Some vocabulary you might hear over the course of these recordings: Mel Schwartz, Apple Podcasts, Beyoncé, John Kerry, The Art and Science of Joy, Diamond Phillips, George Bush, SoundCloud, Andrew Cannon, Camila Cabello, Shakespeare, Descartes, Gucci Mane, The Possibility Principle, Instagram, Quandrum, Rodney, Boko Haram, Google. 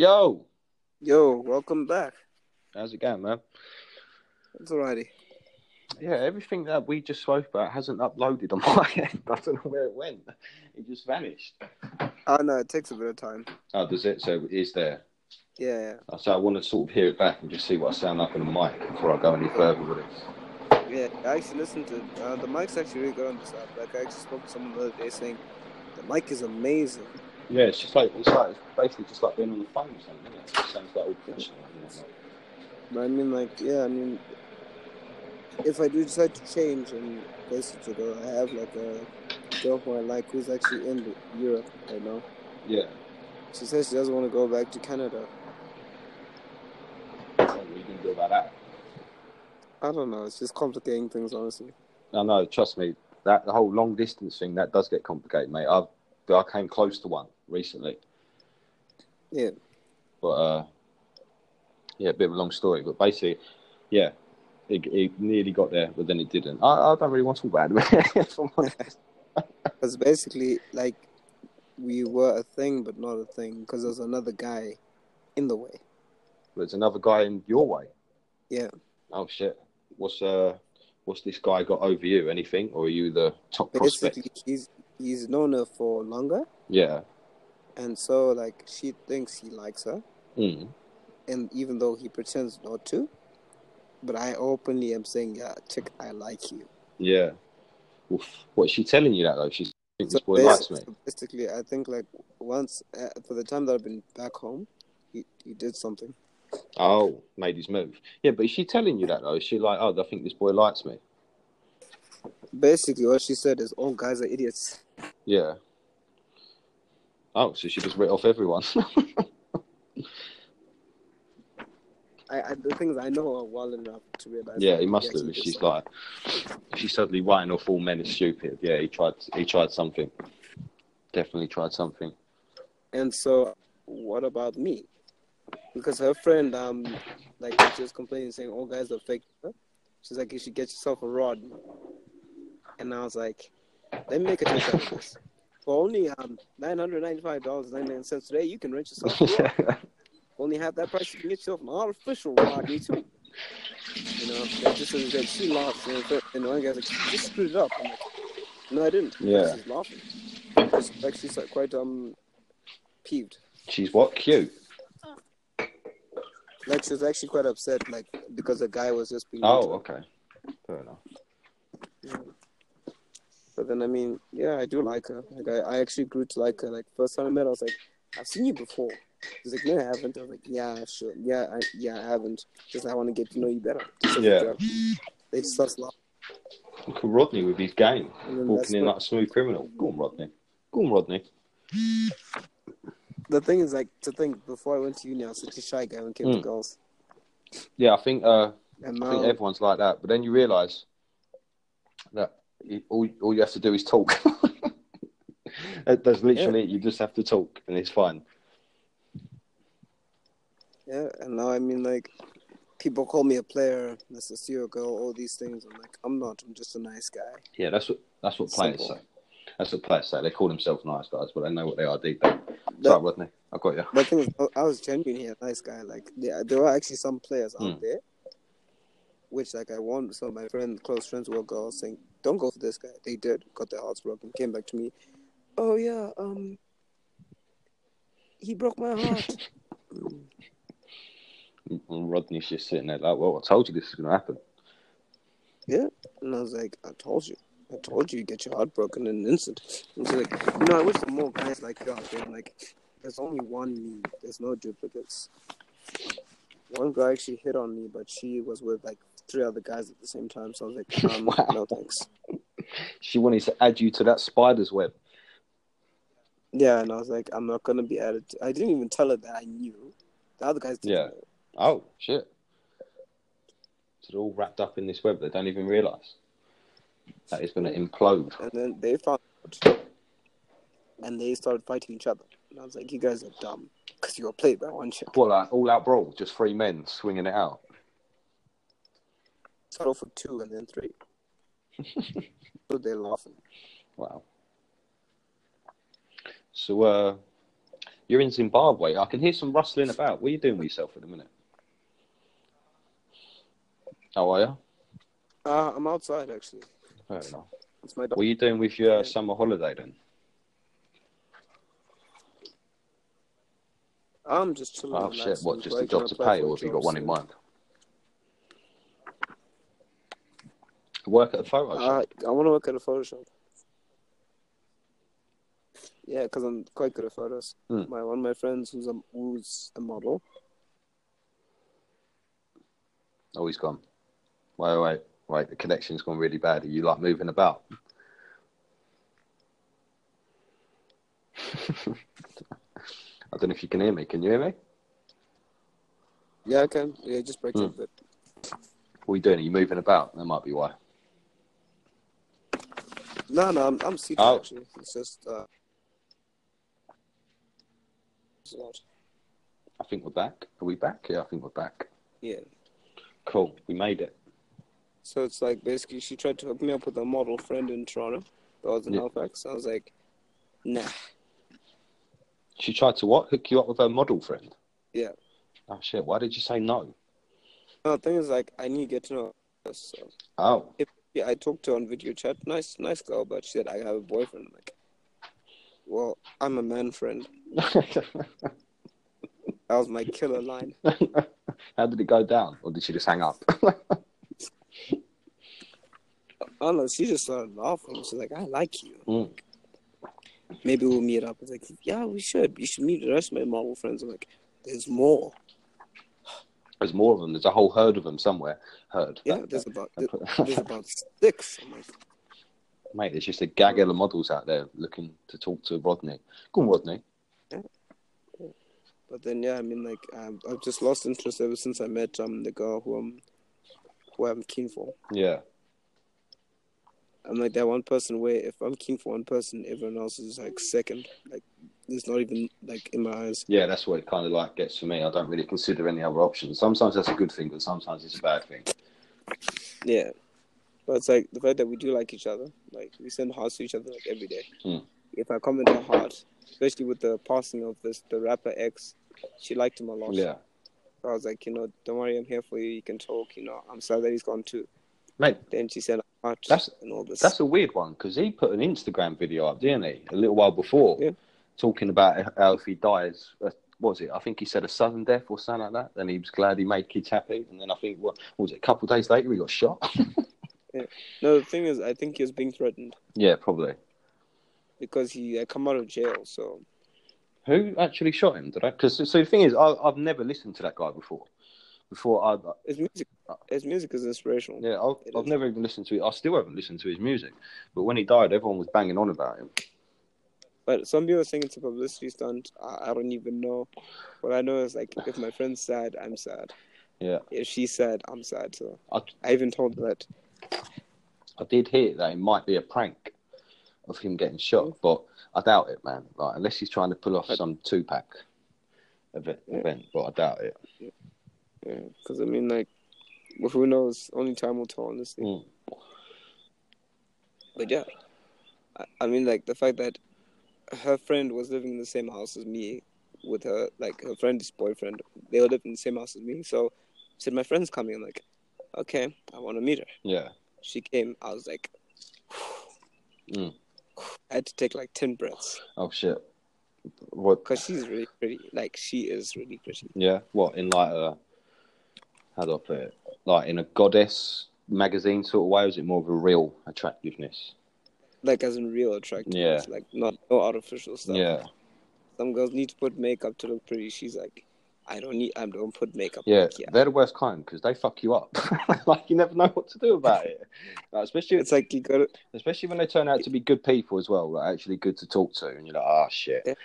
Yo, welcome back. How's it going, man? It's alrighty. Yeah, everything that we just spoke about hasn't uploaded on my end. I don't know where it went. It just vanished. Oh, no, it takes a bit of time. Oh, does it? So it is there. Yeah. So I want to sort of hear it back and just see what I sound like on the mic before I go any further with it. Yeah, I actually listened to it. The mic's actually really good on this app. Like, I actually spoke to someone the other day saying, the mic is amazing. Yeah, it's just like, it's basically just like being on the phone or something, isn't it? It sounds like all professional. But I mean, like, yeah, I mean, if I do decide to change and place it to go, I have like a girlfriend like who's actually in Europe right now. Yeah. She says she doesn't want to go back to Canada. So what are you gonna do about that? I don't know. It's just complicating things, honestly. I know. Trust me, that the whole long distance thing that does get complicated, mate. I came close to one recently. Yeah. But yeah, a bit of a long story, but basically, yeah. It nearly got there, but then it didn't. I don't really want to talk about it. Because basically, like, we were a thing, but not a thing, because there's another guy in the way. There's another guy in your way? Yeah. Oh, shit. What's this guy got over you? Anything? Or are you the top prospect? He's known her for longer. Yeah. And so, like, she thinks he likes her. Mm. And even though he pretends not to. But I openly am saying, yeah, chick, I like you. Yeah. Oof. What is she telling you that, though? She's thinking this boy likes me. Basically, I think, like, once, for the time that I've been back home, he did something. Oh, made his move. Yeah, but is she telling you that, though? Is she like, oh, I think this boy likes me? Basically, what she said is, all guys are idiots. Yeah. Oh, so she just writ off everyone. The things I know are well enough to realize. Yeah, he must have. She's like, she's suddenly writing off all men as stupid. Yeah, he tried something. Definitely tried something. And so, what about me? Because her friend, like, she was complaining, saying, "Oh, guys are fake." She's like, "You should get yourself a rod." And I was like, "Let me make a test out of this. For only $995.99 today, you can rent yourself a rod." Only have that price, you can get yourself an artificial Rodney too. You know, that just is good. She laughs, and one guy's like, "Just screwed it up." I'm like, "No, I didn't." Yeah. She's laughing. She's actually like, quite peeved. She's what? Cute. Like, she's actually quite upset, like, because the guy was just being. Oh, okay. Fair enough. Yeah. But then, I mean, yeah, I do like her. Like, I actually grew to like her. Like, first time I met her, I was like, "I've seen you before." He's like, "No, I haven't." I was like, "Yeah, sure. Yeah, I haven't. Just I want to get to know you better." Yeah. They just start laughing. Look at Rodney with his game. Walking in like a smooth criminal. Go on, Rodney. The thing is, like, to think, before I went to uni, I was such a shy guy when it came to girls. Yeah, I think everyone's like that. But then you realise that all you have to do is talk. That's literally it. You just have to talk and it's fine. Yeah, and now, I mean, like, people call me a player, this is your girl, all these things. I'm like, I'm not. I'm just a nice guy. Yeah, that's what players say. That's what players say. They call themselves nice guys, but they know what they are deep down. Sorry, Rodney. I got you. The thing is, I was genuinely a nice guy. Like, there were actually some players out there, which, like, I warned some of my close friends were girls saying, "Don't go for this guy." They did. Got their hearts broken. Came back to me. "Oh, yeah, he broke my heart." And Rodney's just sitting there like, "Well, I told you this is going to happen." Yeah. And I was like, I told you get your heart broken in an instant. And she's like, "You know, I wish there were more guys like you out there. Like, there's only one me. There's no duplicates." One girl actually hit on me, but she was with, like, 3 other guys at the same time. So I was like, wow. No thanks. She wanted to add you to that spider's web. Yeah, and I was like, I'm not going to be added. I didn't even tell her that I knew. The other guys didn't know. Oh, shit. So they're all wrapped up in this web. They don't even realise that it's going to implode. And then they found out. And they started fighting each other. And I was like, "You guys are dumb. Because you were played by one chick." What, like, all-out brawl? Just 3 men swinging it out? Started off with 2 and then 3. So they're laughing. Wow. So, You're in Zimbabwe. I can hear some rustling about. What are you doing with yourself at the minute? How are you? I'm outside, actually. Fair enough. It's my what are you doing with your summer holiday, then? I'm just chilling. Oh, shit. What, just a job to pay, or have you got one in mind? Work at a photo shop? I want to work at a photo shop. Yeah, because I'm quite good at photos. Mm. One of my friends who's a model. Oh, he's gone. Wait, the connection's gone really bad. Are you, like, moving about? I don't know if you can hear me. Can you hear me? Yeah, I can. Yeah, just break up a bit. What are you doing? Are you moving about? That might be why. No, I'm seated, actually. It's just... I think we're back. Are we back? Yeah, I think we're back. Yeah. Cool. We made it. So it's like, basically, she tried to hook me up with a model friend in Toronto. That was in Halifax. I was like, nah. She tried to what? Hook you up with her model friend? Yeah. Oh, shit. Why did you say no? No, the thing is, like, I need to get to know her. So. Oh. I talked to her on video chat. Nice girl, but she said, I have a boyfriend. I'm like, well, I'm a man friend. That was my killer line. How did it go down? Or did she just hang up? I don't know. She just started laughing. She's like, I like you. Mm. Maybe we'll meet up. It's like, yeah, we should. You should meet the rest of my model friends. I'm like, there's more. There's more of them. There's a whole herd of them somewhere. Herd. Yeah, there's about six. I'm like, mate, there's just a gaggle of models out there looking to talk to Rodney. Go on, Rodney. Yeah. But then, yeah, I mean, like, I've just lost interest ever since I met the girl who I'm keen for. Yeah. I'm like that one person where if I'm keen for one person, everyone else is like second. Like, it's not even like in my eyes. Yeah, that's what it kind of like gets for me. I don't really consider any other options. Sometimes that's a good thing, but sometimes it's a bad thing. Yeah. But it's like the fact that we do like each other. Like, we send hearts to each other like every day. Mm. If I comment a heart, especially with the passing of the rapper X, she liked him a lot. Yeah. So I was like, don't worry, I'm here for you. You can talk. I'm sad that he's gone too. Mate. Then she sent a heart and all this. That's a weird one because he put an Instagram video up, didn't he? A little while before. Yeah. Talking about how if he dies, what was it? I think he said a sudden death or something like that. Then he was glad he made kids happy. And then I think, what was it? A couple of days later, he got shot. Yeah. No, the thing is, I think he was being threatened. Yeah, probably. Because he had come out of jail, so... Who actually shot him? So the thing is, I've never listened to that guy before. His music is inspirational. Yeah, I've never even listened to it. I still haven't listened to his music. But when he died, everyone was banging on about him. But some people think it's a publicity stunt. I don't even know. What I know is, like, if my friend's sad, I'm sad. Yeah. If she's sad, I'm sad. So I even told her that... I did hear that it might be a prank of him getting shot, but I doubt it, man. Like, unless he's trying to pull off some two-pack event, but I doubt it. Yeah, because, I mean, like, well, who knows? Only time will tell, honestly. Mm. But, yeah, I mean, like, the fact that her friend was living in the same house as me with her, like, her friend's boyfriend, they all lived in the same house as me, so I said, my friend's coming. I'm like, okay, I want to meet her. Yeah. She came, I was like... I had to take like 10 breaths. Oh, shit. What? Because she's really pretty. Like, she is really pretty. Yeah? What, in like a... How do I put it? Like, in a goddess magazine sort of way? Or is it more of a real attractiveness? Like, as in real attractiveness? Yeah. Like, no artificial stuff. Yeah. Some girls need to put makeup to look pretty. She's like... I don't put makeup. Yeah, like, they're the worst kind because they fuck you up. Like, you never know what to do about it. Like, especially when they turn out to be good people as well. Like, actually good to talk to, and you're like, ah, oh, shit.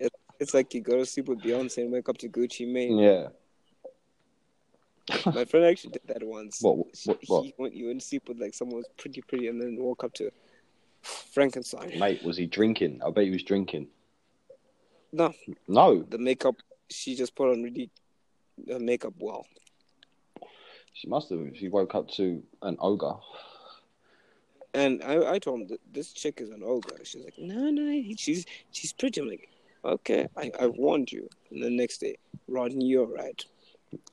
Yeah. It's like you go to sleep with Beyoncé and wake up to Gucci Mane. Yeah. My friend actually did that once. What? You went to sleep with like someone who's pretty, and then walk up to Frankenstein. Mate, was he drinking? I bet he was drinking. No. The makeup. She just put on really her makeup well. She must have. She woke up to an ogre. And I told him, this chick is an ogre. She's like, no, she's pretty. I'm like, okay, I warned you. And the next day, Rodney, you're right.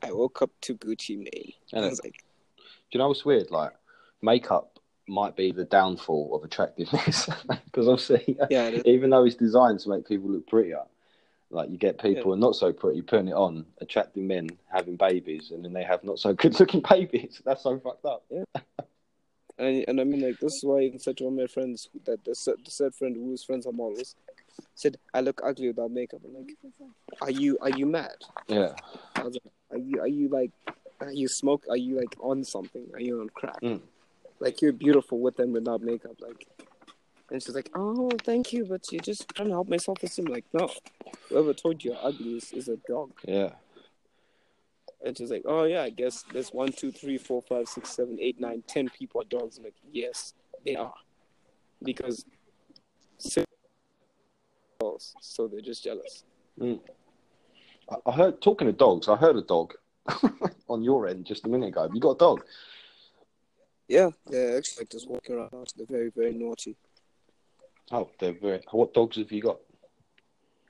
I woke up to Gucci Mane. And I was like... Do you know what's weird? Like, makeup might be the downfall of attractiveness. Because obviously, even though it's designed to make people look prettier, like, you get people who are not so pretty putting it on, attracting men, having babies, and then they have not so good-looking babies. That's so fucked up. Yeah. And I mean, like, this is why I even said to one of my friends, that the said friend whose friends are models, said, I look ugly without makeup. I'm like, are you mad? Yeah. I was like, are you on something? Are you on crack? Mm. Like, you're beautiful with and without makeup. Like, and she's like, oh, thank you, but you're just trying to help my self-esteem. Like, no, whoever told you you're ugly is a dog. Yeah. And she's like, oh, yeah, I guess there's 1, 2, 3, 4, 5, 6, 7, 8, 9, 10 people are dogs. I'm like, yes, they are. Because so they're just jealous. Mm. I heard, talking of dogs, I heard a dog on your end just a minute ago. Have you got a dog? Yeah, they're actually just walking around. They're very, very naughty. Oh, they're very... What dogs have you got?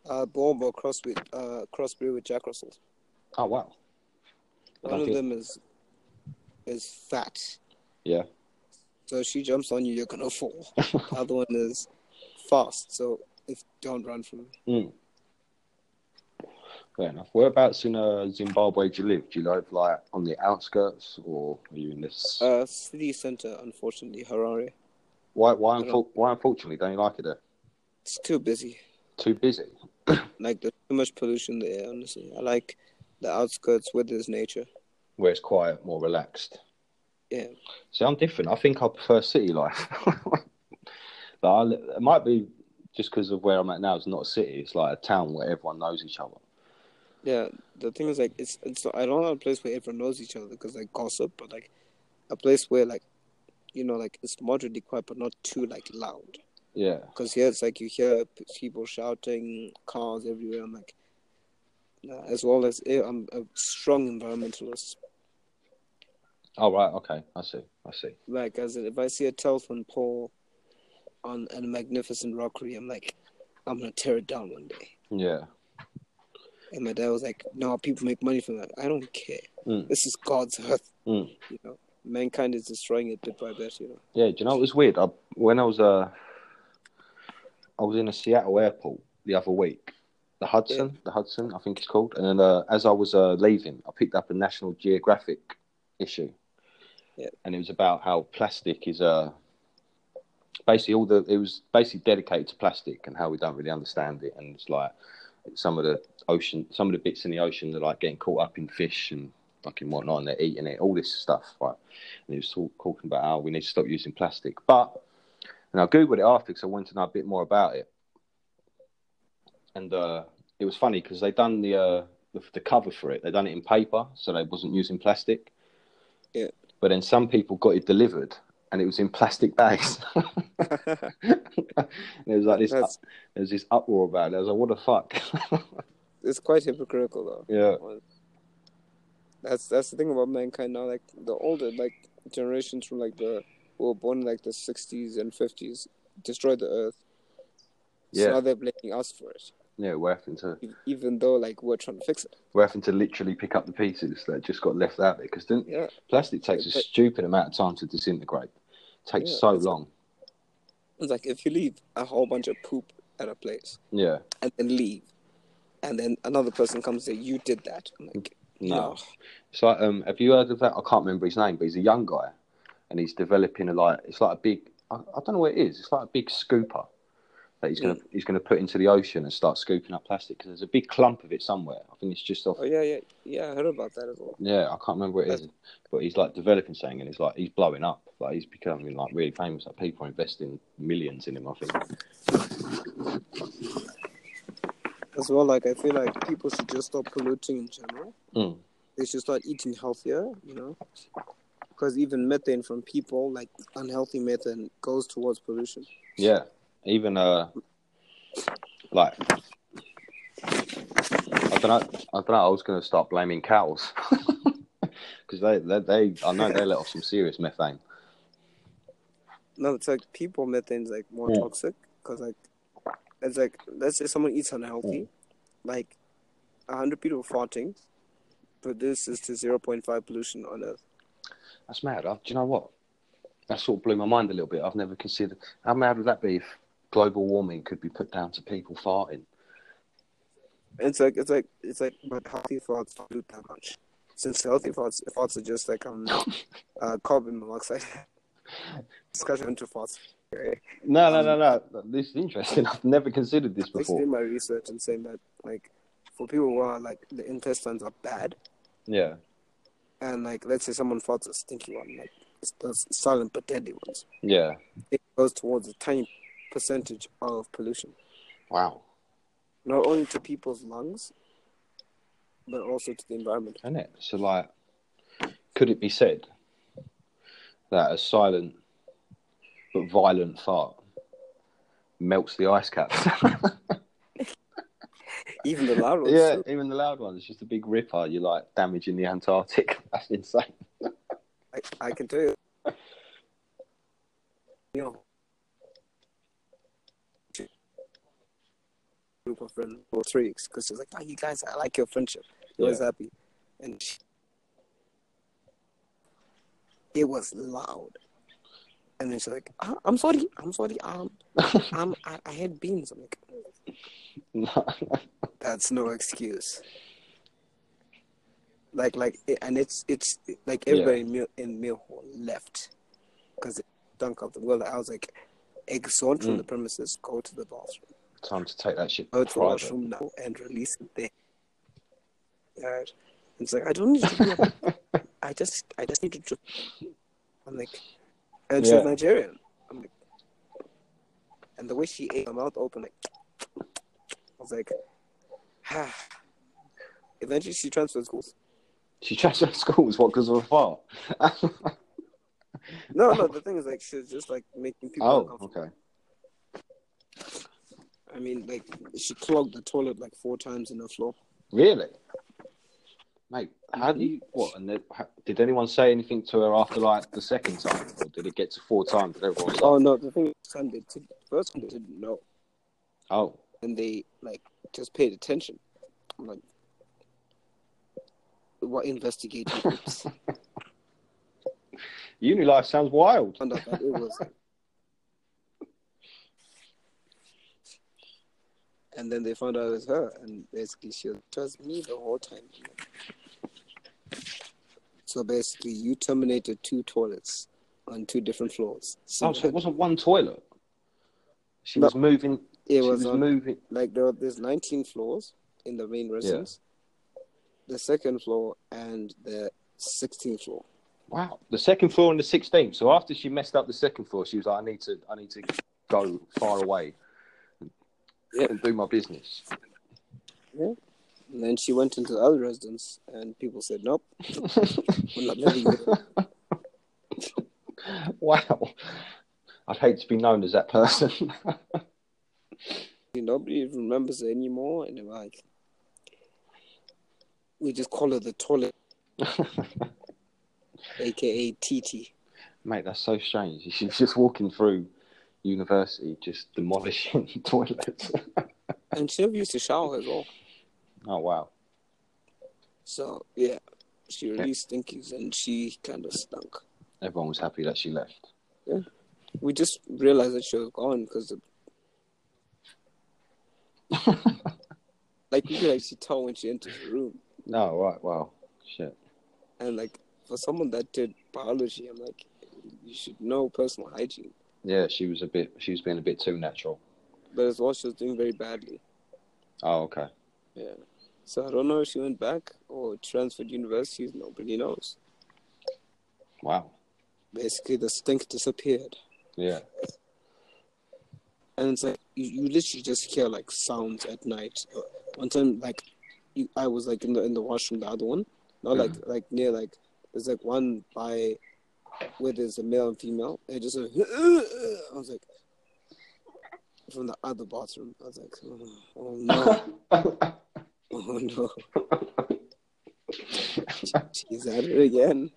Borbo crossbreed with Jack Russells. Oh, wow. One of them is fat. Yeah. So if she jumps on you, you're going to fall. The other one is fast, so don't run from it. Mm. Fair enough. Whereabouts in Zimbabwe do you live? Do you live, like, on the outskirts, or are you in this... city centre, unfortunately, Harare. Why unfortunately, don't you like it there? It's too busy. Too busy? Like, there's too much pollution there, honestly. I like the outskirts where there's nature. Where it's quiet, more relaxed. Yeah. See, I'm different. I think I prefer city life. It might be just because of where I'm at now. It's not a city. It's like a town where everyone knows each other. Yeah, the thing is, like, it's I don't have a place where everyone knows each other because, like, gossip, but, like, a place where, like, you know, like, it's moderately quiet but not too, like, loud. Yeah. Because here it's like you hear people shouting, cars everywhere. I'm like, as well as I'm a strong environmentalist. Oh, right, okay, I see. Like, as if I see a telephone pole on a magnificent rockery, I'm like, I'm gonna tear it down one day. Yeah. And my dad was like, no, people make money from that. I don't care. Mm. This is God's earth. Mm. You know, mankind is destroying it bit by bit, you know. Yeah, do you know what was weird? When I was in a Seattle airport the other week. The Hudson, I think it's called. And then as I was leaving, I picked up a National Geographic issue. Yeah. And it was about how plastic is... it was basically dedicated to plastic and how we don't really understand it. And it's like... some of the bits in the ocean that are like getting caught up in fish and fucking whatnot, and they're eating it, all this stuff, right? And he was talking about how we need to stop using plastic. And I googled it after because I wanted to know a bit more about it. And it was funny because they done the cover for it. They done it in paper, so they wasn't using plastic. Yeah. But then some people got it delivered, and it was in plastic bags. And there was like this, there was this uproar about it. I was like, what the fuck? It's quite hypocritical, though. Yeah. That's the thing about mankind now. Like, the older, like, generations from, like, who were born in, like, the 60s and 50s destroyed the earth. Yeah. So now they're blaming us for it. Yeah, we're having to... Even though, like, we're trying to fix it. We're having to literally pick up the pieces that just got left out there. Because plastic takes a stupid amount of time to disintegrate. Takes so long. It's like if you leave a whole bunch of poop at a place, yeah, and then leave, and then another person comes and says, you did that. I'm like, no. It's like, have you heard of that? I can't remember his name, but he's a young guy, and he's developing I don't know what it is. It's like a big scooper that he's gonna put into the ocean and start scooping up plastic because there's a big clump of it somewhere. I think it's just off. Oh yeah. I heard about that as well. Yeah, I can't remember what it is, but he's like developing something, and it's like he's blowing up. Like he's becoming like really famous. Like people are investing millions in him. I think. As well, like I feel like people should just stop polluting in general. Mm. They should start eating healthier, you know, because even methane from people, like unhealthy methane, goes towards pollution. Yeah. Even, I don't know, I was going to start blaming cows. Because I know they let off some serious methane. No, it's like people methane's, like, more toxic. Because, like, It's like, let's say someone eats unhealthy, like 100 people farting produces to 0.5 pollution on Earth. That's mad. Do you know what? That sort of blew my mind a little bit. I've never considered. How mad would that be if global warming could be put down to people farting? It's like, but healthy farts don't do that much. Since healthy farts are just like carbon monoxide. Discussion into farts. No. This is interesting. I've never considered this before. I did my research and saying that, like, for people who are like the intestines are bad. Yeah. And like, let's say someone farts a stinky one, like those silent but deadly ones. Yeah. It goes towards a tiny percentage of pollution. Wow. Not only to people's lungs, but also to the environment. Isn't it? So, like, could it be said that a silent but violent fart melts the ice caps? Even the loud ones. Yeah, even the loud ones. It's just a big ripper. You're, like, damaging the Antarctic. That's insane. I can tell you. You know. Group of friends for 3 weeks because she's like, oh, you guys, I like your friendship. You're always happy. And it was loud. And then she's like, oh, I'm sorry. I had beans. I'm like, that's no excuse. Like, and it's like everybody in Mill Hall left because it dunk up the world. I was like, exhort from the premises, go to the bathroom. Time to take that shit out of the washroom now and release it there. And it's like, I don't need to do that. I just need to. I'm like, and she's Nigerian. I'm like, and the way she ate her mouth open, like, I was like, ha. Eventually, she transferred schools. She transferred schools? What, because of a fart? No, the thing is, like, she's just like making people uncomfortable. Okay. I mean, like, she clogged the toilet like 4 times in the floor. Really? Mate, how do you... What? And then, did anyone say anything to her after, like, the second time? Or did it get to 4 times? Oh, no, the thing is, the first time they didn't know. Oh. And they, like, just paid attention. I'm like... What investigating groups? Uni life sounds wild. I found out that it was... And then they found out it was her, and basically she was me the whole time. So basically, you terminated 2 toilets on 2 different floors. So it wasn't one toilet. She was moving. Like there's 19 floors in the main residence. Yeah. The second floor and the 16th floor. Wow, the second floor and the 16th. So after she messed up the second floor, she was like, "I need to go far away." And do my business. Yeah. And then she went into the other residence, and people said, "Nope, we're not letting you." Wow, I'd hate to be known as that person. Nobody even remembers it anymore, and they're like, we just call her the toilet, aka TT. Mate, that's so strange. She's just walking through university, just demolishing toilets. And she used to shower as well. Oh, wow. So, yeah, she released stinkies and she kind of stunk. Everyone was happy that she left. Yeah. We just realized that she was gone because of... Like, you could actually tell when she entered the room. No, right, wow. Shit. And, like, for someone that did biology, I'm like, you should know personal hygiene. Yeah, she was being a bit too natural. But as well, she was doing very badly. Oh, okay. Yeah. So I don't know if she went back or transferred universities. Nobody knows. Wow. Basically, the stink disappeared. Yeah. And it's like, you literally just hear, like, sounds at night. One time, like, I was, like, in the washroom, the other one. Not, like, near, like, there's, like, one by... where there's a male and female, and just like, I was like, from the other bathroom, I was like, oh no, oh no, she's at it again.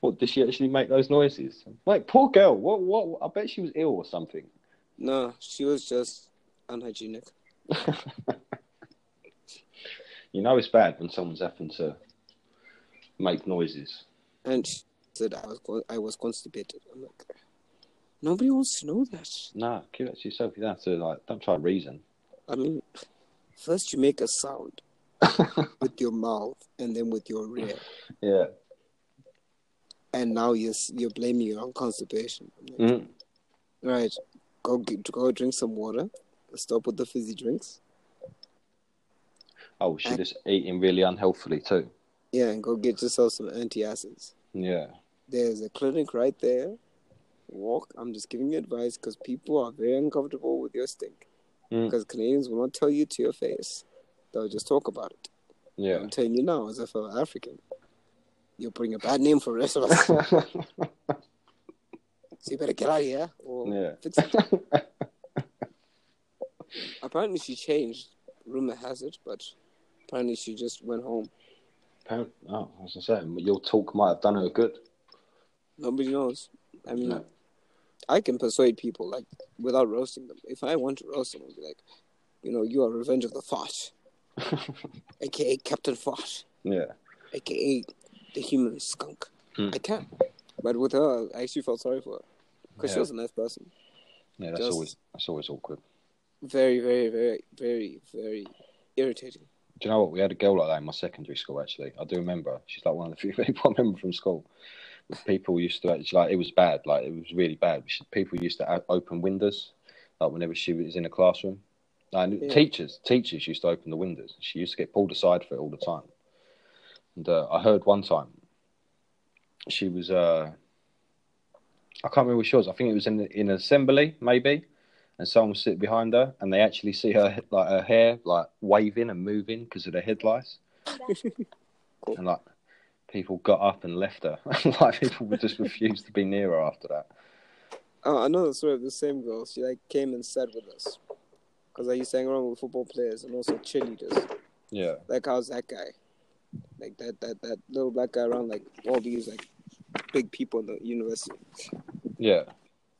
What, did she actually make those noises? Like, poor girl, what, I bet she was ill or something. No, she was just unhygienic. You know it's bad when someone's having to make noises. And she said I was constipated. I'm like, nobody wants to know that. No, keep it to yourself. You don't have to, like, don't try to reason. I mean, first you make a sound with your mouth and then with your rear. Yeah. And now you're blaming your own constipation. Like, right, go drink some water. Stop with the fizzy drinks. Oh, she's just eating really unhealthily too. Yeah, and go get yourself some antacids. Yeah. There's a clinic right there. Walk. I'm just giving you advice because people are very uncomfortable with your stink. Because Canadians will not tell you to your face. They'll just talk about it. Yeah. I'm telling you now, as a fellow African, you'll bring a bad name for the rest of us. So you better get out of here or fix it. Apparently she changed. Rumor has it, but apparently she just went home. Apparently, oh, I was going to say, your talk might have done her good. Nobody knows. I mean, no. I can persuade people, like, without roasting them. If I want to roast them, I'll be like, you know, you are Revenge of the Fart. A.K.A. Captain Fart. Yeah. A.K.A. the human skunk. I can. But with her, I actually felt sorry for her. Because she was a nice person. Yeah, that's always awkward. Very, very, very, very, very irritating. Do you know what? We had a girl like that in my secondary school, actually. I do remember. She's like one of the few people I remember from school. People used to, like, it was bad. Like, it was really bad. People used to open windows, like, whenever she was in a classroom. And teachers used to open the windows. She used to get pulled aside for it all the time. And I heard one time, she was, I can't remember what she was. I think it was in an assembly, maybe. And someone was sitting behind her, and they actually see her, like, her hair, like, waving and moving because of the head lice. And, like, people got up and left her. Like, people would just refuse to be near her after that. Oh, I know the story of the same girl. She, like, came and sat with us because I used to hang around with football players and also cheerleaders. Yeah. Like, how's that guy? Like, that little black guy around, like, all these, like, big people in the university. Yeah.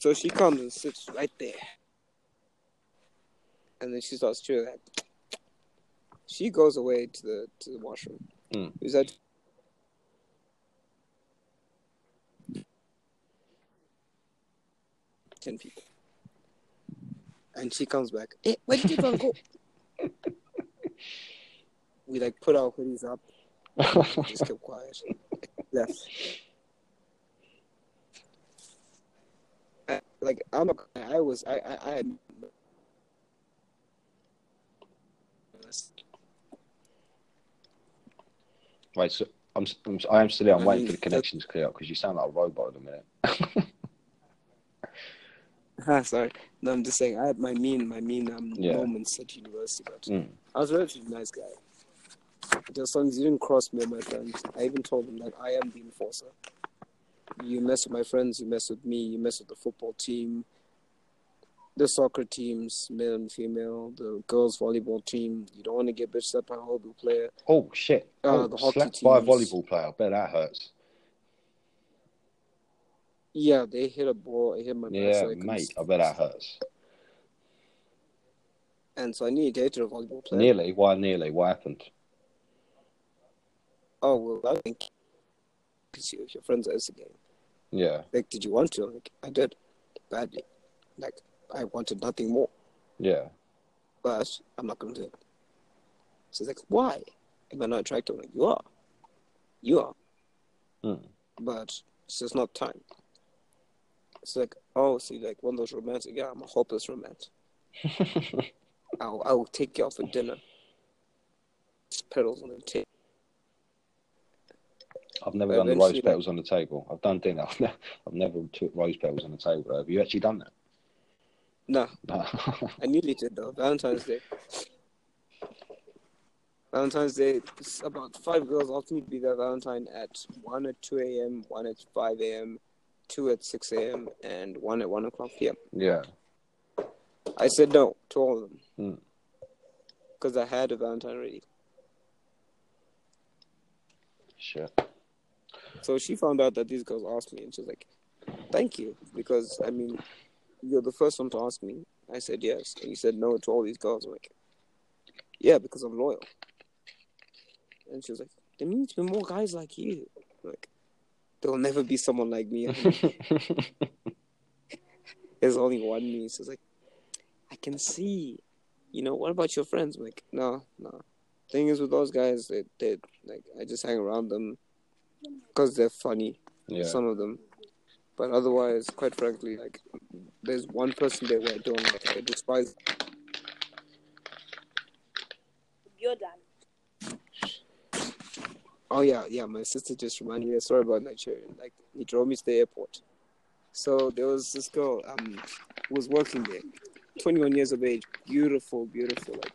So she comes and sits right there. And then she starts chewing. She goes away to the washroom. Is that? Like 10 people. And she comes back. Hey, where did you go? We, like, put our hoodies up. Just kept quiet. Left. Like, I had. Right, so I am still here. I'm waiting for the connections to clear up because you sound like a robot in a minute. Sorry, no, I'm just saying I had my mean moments at university, but I was a relatively nice guy. There's songs you didn't cross me and my friends. I even told them that I am the enforcer. You mess with my friends, you mess with me, you mess with the football team, the soccer teams, male and female, the girls' volleyball team. You don't want to get bitched up by a volleyball player. Oh, shit. The hockey teams. By a volleyball player. I bet that hurts. Yeah, they hit a ball. I hit my bicycle. Yeah, mate, I bet that hurts. And so I nearly dated a volleyball player. Nearly? Why nearly? What happened? Oh, well, I think if your friends are at the game. Yeah. Like, did you want to? Like, I did. Badly. Like, I wanted nothing more. Yeah. But I'm not going to do it. So it's like, why? Am I not attractive? I'm like, you are. You are. But it's just not time. It's like, oh, so you're like one of those romantic. Yeah, I'm a hopeless romantic. I will take you out for dinner. Petals on the table. I've never done the rose petals on the table. I've done dinner. I've never took rose petals on the table. Have you actually done that? No. I nearly did though. Valentine's Day, about 5 girls asked me to be their Valentine at 1 at 2 a.m., 1 at 5 a.m., 2 at 6 a.m., and 1 at 1 o'clock p.m. Yeah. I said no to all of them. Because I had a Valentine already. Sure. So she found out that these girls asked me, and she's like, thank you. Because, I mean, you're the first one to ask me, I said yes. And you said no to all these girls. I'm like, yeah, because I'm loyal. And she was like, there needs to be more guys like you. I'm like, there'll never be someone like me. There's only one me. So it's like, I can see. You know, what about your friends? I'm like, no. Thing is with those guys, they like, I just hang around them because they're funny. Yeah. Some of them. But otherwise, quite frankly, like, there's one person there where I don't like. I despise. You're done. Oh, yeah. My sister just reminded me. Sorry about Nigeria. Like, he drove me to the airport. So there was this girl who was working there. 21 years of age. Beautiful. Like,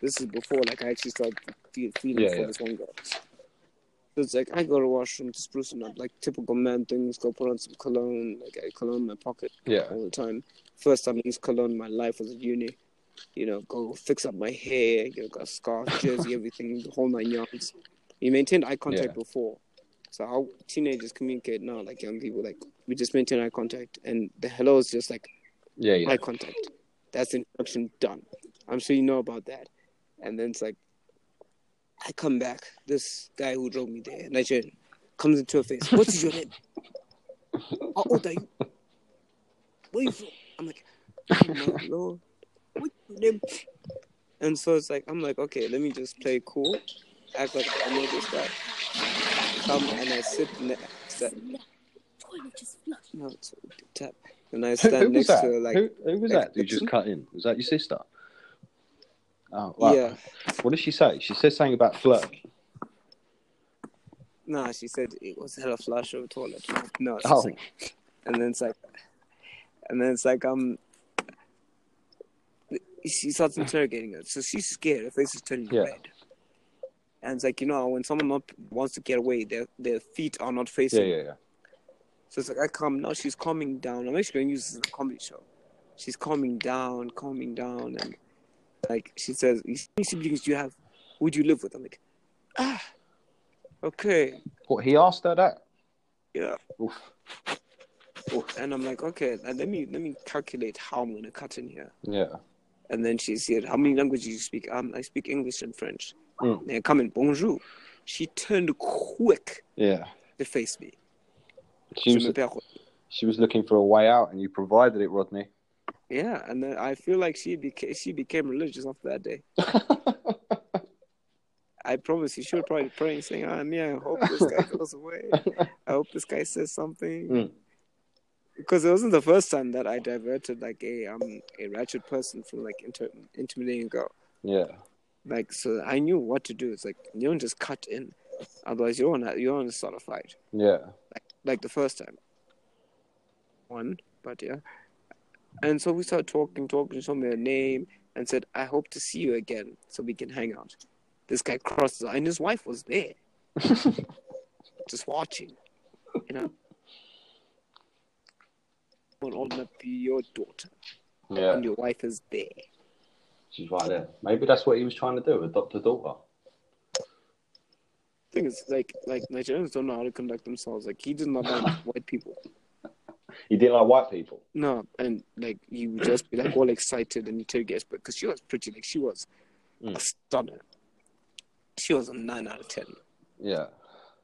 this is before, like, I actually started feeling for this one girl. So it's like, I go to washroom to sprucing up, like typical man things, go put on some cologne, like I cologne in my pocket all the time. First time I used cologne in my life was at uni. You know, go fix up my hair, you know, got a scarf, jersey, everything, the whole 9 yards. We maintained eye contact before. So how teenagers communicate now, like young people, like we just maintain eye contact and the hello is just like eye contact. That's the introduction done. I'm sure you know about that. And then it's like, I come back. This guy who drove me there, Nigerian, comes into her face. What is your name? How old are you? Where are you from? I'm like, oh my Lord, what's your name? And so it's like, I'm like, okay, let me just play cool. Act like I know this guy. Come and I sit next to her. And I stand next to her like... Who was that? You just cut in. Was that your sister? Oh, wow. Yeah. What did she say? She said something about flirt. No, she said it was hella flush of a toilet. No, it's like, and then it's like she starts interrogating her. So she's scared, her face is turning red. And it's like, you know, when someone wants to get away, their feet are not facing. Yeah. So it's like I calm now, she's calming down. I'm actually gonna use this as a comedy show. She's calming down and like, she says, how many siblings do you have? Who do you live with? I'm like, okay. What, he asked her that? Yeah. Oof. And I'm like, okay, let me calculate how I'm going to cut in here. Yeah. And then she said, how many languages do you speak? I speak English and French. Now come in, bonjour. She turned quick to face me. She was looking for a way out, and you provided it, Rodney. Yeah, and then I feel like she became religious after that day. I promise you, she was probably praying, saying, I hope this guy goes away. I hope this guy says something. Because it wasn't the first time that I diverted, like, a ratchet person from, like, intimidating a girl. Yeah. Like, so I knew what to do. It's like, you don't just cut in. Otherwise, you don't start a fight. Yeah. Like the first time. One, but yeah. And so we started talking. She told me her name and said, I hope to see you again so we can hang out. This guy crossed his eye, and his wife was there. Just watching. You know? Will only be your daughter. Yeah. And your wife is there. She's right there. Maybe that's what he was trying to do, adopt a daughter. The thing is, like Nigerians don't know how to conduct themselves. Like, he did not like white people. You didn't like white people? No, and like you would just be like all excited and interrogated, but because she was pretty, like she was a stunner. She was a 9 out of 10. Yeah.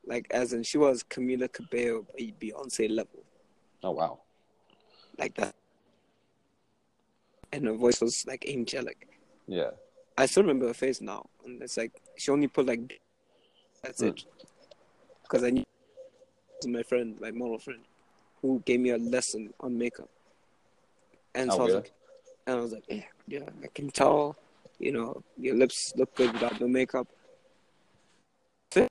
Like as in she was Camila Cabello, Beyoncé level. Oh wow. Like that. And her voice was like angelic. Yeah. I still remember her face now, and it's like she only put like that's it, because I knew my friend, my moral friend, who gave me a lesson on makeup. And so I was like, yeah, I can tell, you know, your lips look good without no makeup. So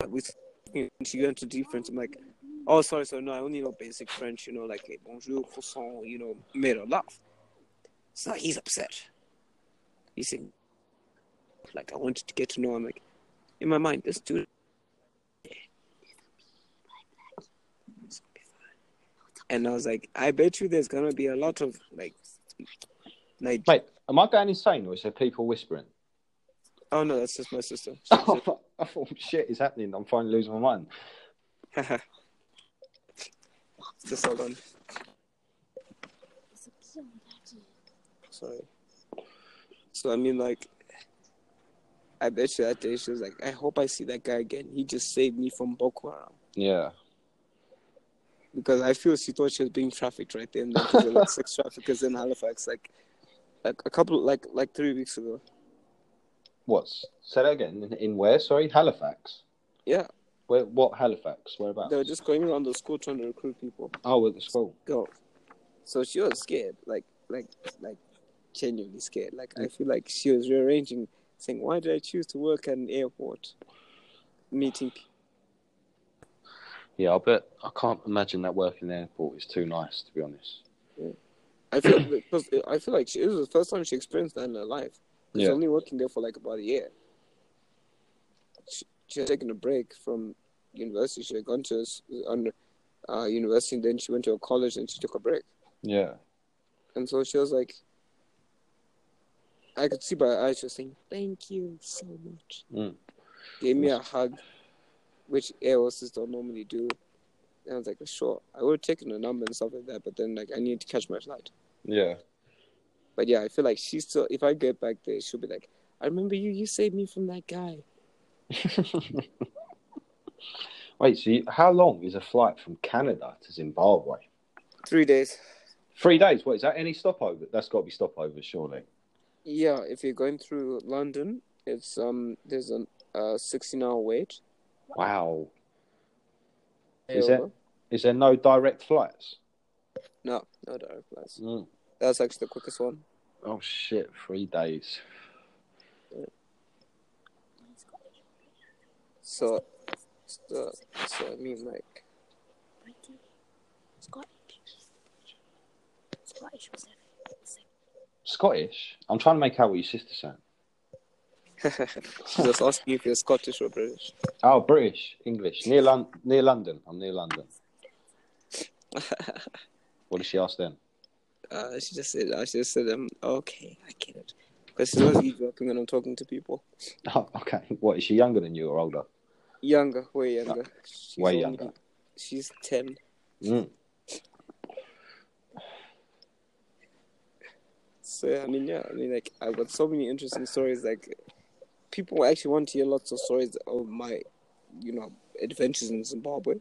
she went to deep French. I'm like, oh, sorry, no, I only know basic French, you know, like, hey, bonjour, croissant, you know, made her laugh. So he's upset. He said, like, I wanted to get to know him. Like, in my mind, this dude, and I was like, I bet you there's going to be a lot of, like... Wait, am I going insane or is there people whispering? Oh, no, that's just my sister. I thought, shit is happening. I'm finally losing my mind. Just hold on. sorry. So I mean, like, I bet you that day she was like, I hope I see that guy again. He just saved me from Boko Haram. Yeah. Because I feel she thought she was being trafficked right there, and then there were like sex traffickers in Halifax, like a couple, like 3 weeks ago. What? Say that again. In where? Sorry, Halifax. Yeah. Where? What Halifax? Whereabouts? They were just going around the school trying to recruit people. Oh, at the school. Go. So she was scared, like genuinely scared. Like I feel like she was rearranging, saying, "Why did I choose to work at an airport, meeting people?" Yeah, I bet. I can't imagine that working in the airport is too nice, to be honest. Yeah. I feel like it was the first time she experienced that in her life. She's only working there for like about a year. She had taken a break from university. She had gone to university, and then she went to a college, and she took a break. Yeah. And so she was like, I could see by her eyes, she was saying, "Thank you so much." Mm. Gave me a hug, which air hostesses don't normally do. And I was like, sure, I would have taken her number and stuff like that, but then like I needed to catch my flight. Yeah. But yeah, I feel like she's still, if I get back there, she'll be like, I remember you saved me from that guy. Wait, so how long is a flight from Canada to Zimbabwe? 3 days. 3 days? What, is that any stopover? That's got to be stopover, surely. Yeah, if you're going through London, it's there's a 16-hour wait. Wow. Is there no direct flights? No direct flights. Mm. That's actually the quickest one. Oh, shit. 3 days. Yeah. So I mean, like... Scottish? I'm trying to make out what your sister said. She's just asking if you're Scottish or British. Oh, British, English. Near London. I'm near London. What did she ask then? She just said, okay, I get it. Because she's always eavesdropping when I'm talking to people. Oh, okay. What, is she younger than you or older? Younger, way younger. No, way younger. She's 10. Mm. So, I mean, like, I've got so many interesting stories. Like, people actually want to hear lots of stories of my, adventures in Zimbabwe.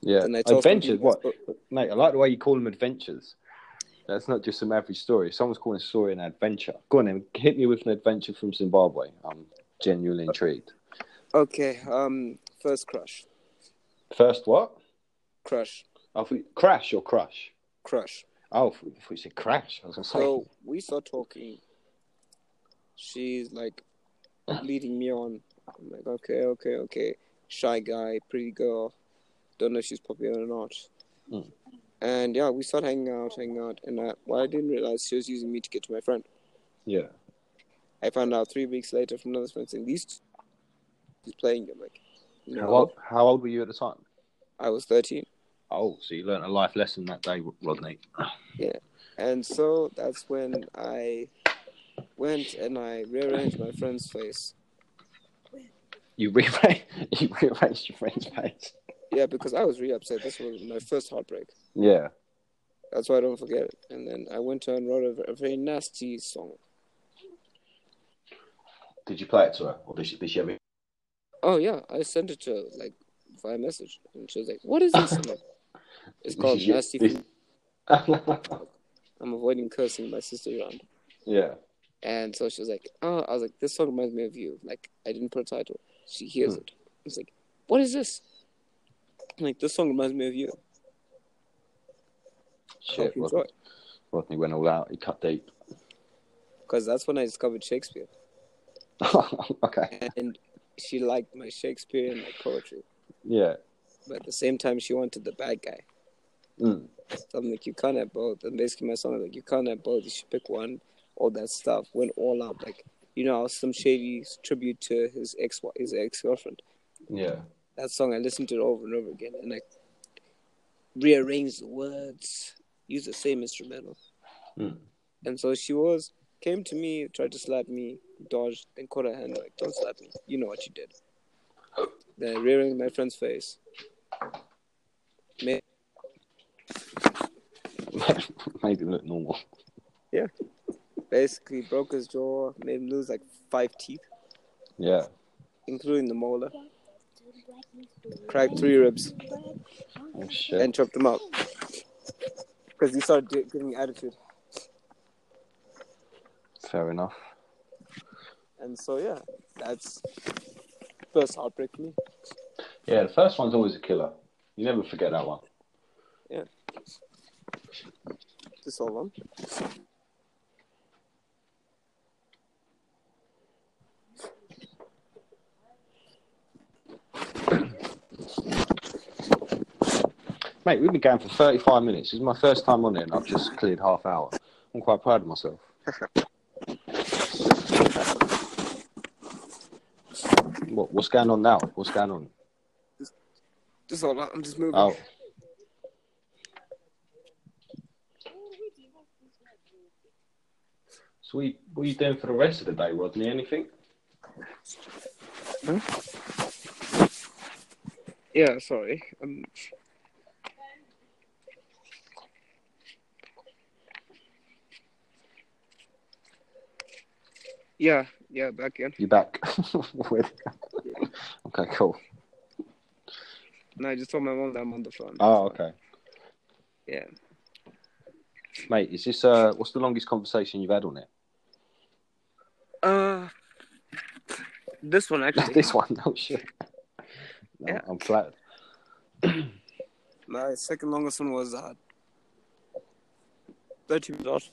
Yeah, adventures? What? Mate, I like the way you call them adventures. That's not just some average story. Someone's calling a story an adventure. Go on, then. Hit me with an adventure from Zimbabwe. I'm genuinely intrigued. Okay, first crush. First what? Crush. Crash or crush? Crush. Oh, I thought you said crash. I was going to say. So we start talking. She's like leading me on. I'm like, okay. Shy guy, pretty girl. Don't know if she's popular or not. Mm. And yeah, we start hanging out. And I didn't realize she was using me to get to my friend. Yeah. I found out 3 weeks later from another friend saying, these she's playing him. Like, no. How old were you at the time? I was 13. Oh, so you learned a life lesson that day, Rodney. Yeah, and so that's when I went and I rearranged my friend's face. You rearranged your friend's face? Yeah, because I was really upset. This was my first heartbreak. Yeah. That's why I don't forget it. And then I went to her and wrote a very nasty song. Did you play it to her? Or did she have it? Oh, yeah. I sent it to her, like, via message. And she was like, what is this? It's called Nasty. I'm avoiding cursing my sister around. Yeah. And so she was like, oh, I was like, this song reminds me of you. Like, I didn't put a title. She hears it. I was like, what is this? I'm like, this song reminds me of you. Shit, Rodney went all out. He cut deep. Because that's when I discovered Shakespeare. Okay. And she liked my Shakespeare and my poetry. Yeah. But at the same time, she wanted the bad guy. Mm. So I'm like, you can't have both. And basically, my song is like, you can't have both. You should pick one. All that stuff went all out. Like, some shady tribute to his ex-girlfriend. Yeah. That song, I listened to it over and over again. And I rearranged the words, used the same instrumental. Mm. And so she came to me, tried to slap me, dodged, then caught her hand. Like, don't slap me. You know what you did. Then I rearranged my friend's face. Made it look normal. Yeah. basically broke his jaw, made him lose like 5 teeth. Yeah. Including the molar. Cracked 3 ribs. Oh, shit. And chopped him up. Because he started giving attitude. Fair enough. And so, yeah, that's first heartbreak for me. Yeah, the first one's always a killer. You never forget that one. Yeah. Just hold on. Mate, we've been going for 35 minutes. This is my first time on it, and I've just cleared half hour. I'm quite proud of myself. What's going on now? What's going on? Just hold on. I'm just moving. Oh. So what are you doing for the rest of the day, Rodney? Anything? Huh? Yeah, sorry. Yeah, back in. You're back. Okay, cool. No, I just told my mom that I'm on the phone. Oh, okay. Yeah. Mate, is this what's the longest conversation you've had on it? This one actually. This one, no shit. No, yeah. I'm flattered. My second longest one was 30 minutes.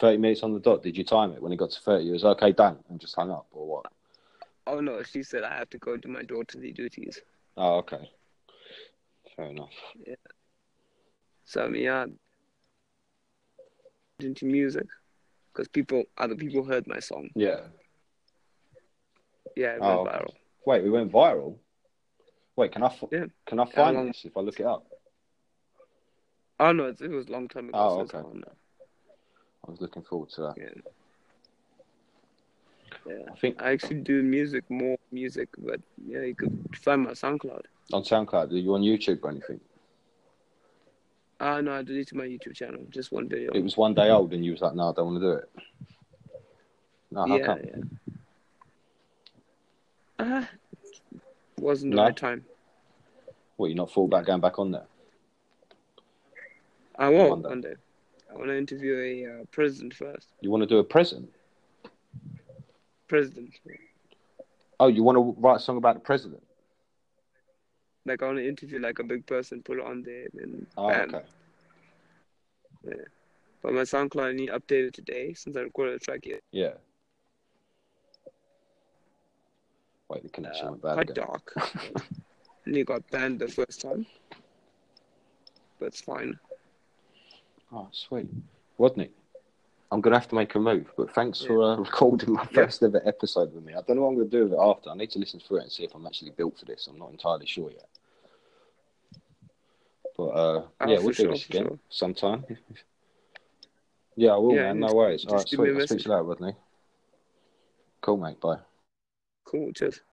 30 minutes on the dot. Did you time it when it got to 30? It was okay, done, and just hung up, or what? Oh, no. She said I have to go do my daughterly duties. Oh, okay. Fair enough. Yeah. So, I mean, yeah. Into music. Because other people heard my song. Yeah. Yeah, it went viral. Wait, we went viral? Wait, can I find this if I look it up? Oh, no. It was a long time ago. Oh, okay. I was looking forward to that. Yeah. I think I actually do more music, but yeah, you could find my SoundCloud. On SoundCloud? Are you on YouTube or anything? No, I deleted my YouTube channel. Just 1 day old. It was 1 day old and you was like, no, I don't want to do it. No, how come? Yeah. Wasn't the right time. What, you're not full back going back on there? I won't one day. I want to interview a president first. You want to do a president? President. Oh, you want to write a song about the president? Like, I want to interview like a big person, put it on there, and bam. Okay. Yeah. But my SoundCloud, I need updated today since I recorded a track yet. Yeah. Wait, the connection went bad. Quite again. Dark. And you got banned the first time. But it's fine. Oh, sweet. Rodney, I'm going to have to make a move, but thanks for recording my first ever episode with me. I don't know what I'm going to do with it after. I need to listen through it and see if I'm actually built for this. I'm not entirely sure yet. But, we'll do this again sometime. Yeah, I will, man. No worries. All right, sweet. I'll speak to you later, Rodney. Cool, mate. Bye. Cool, cheers.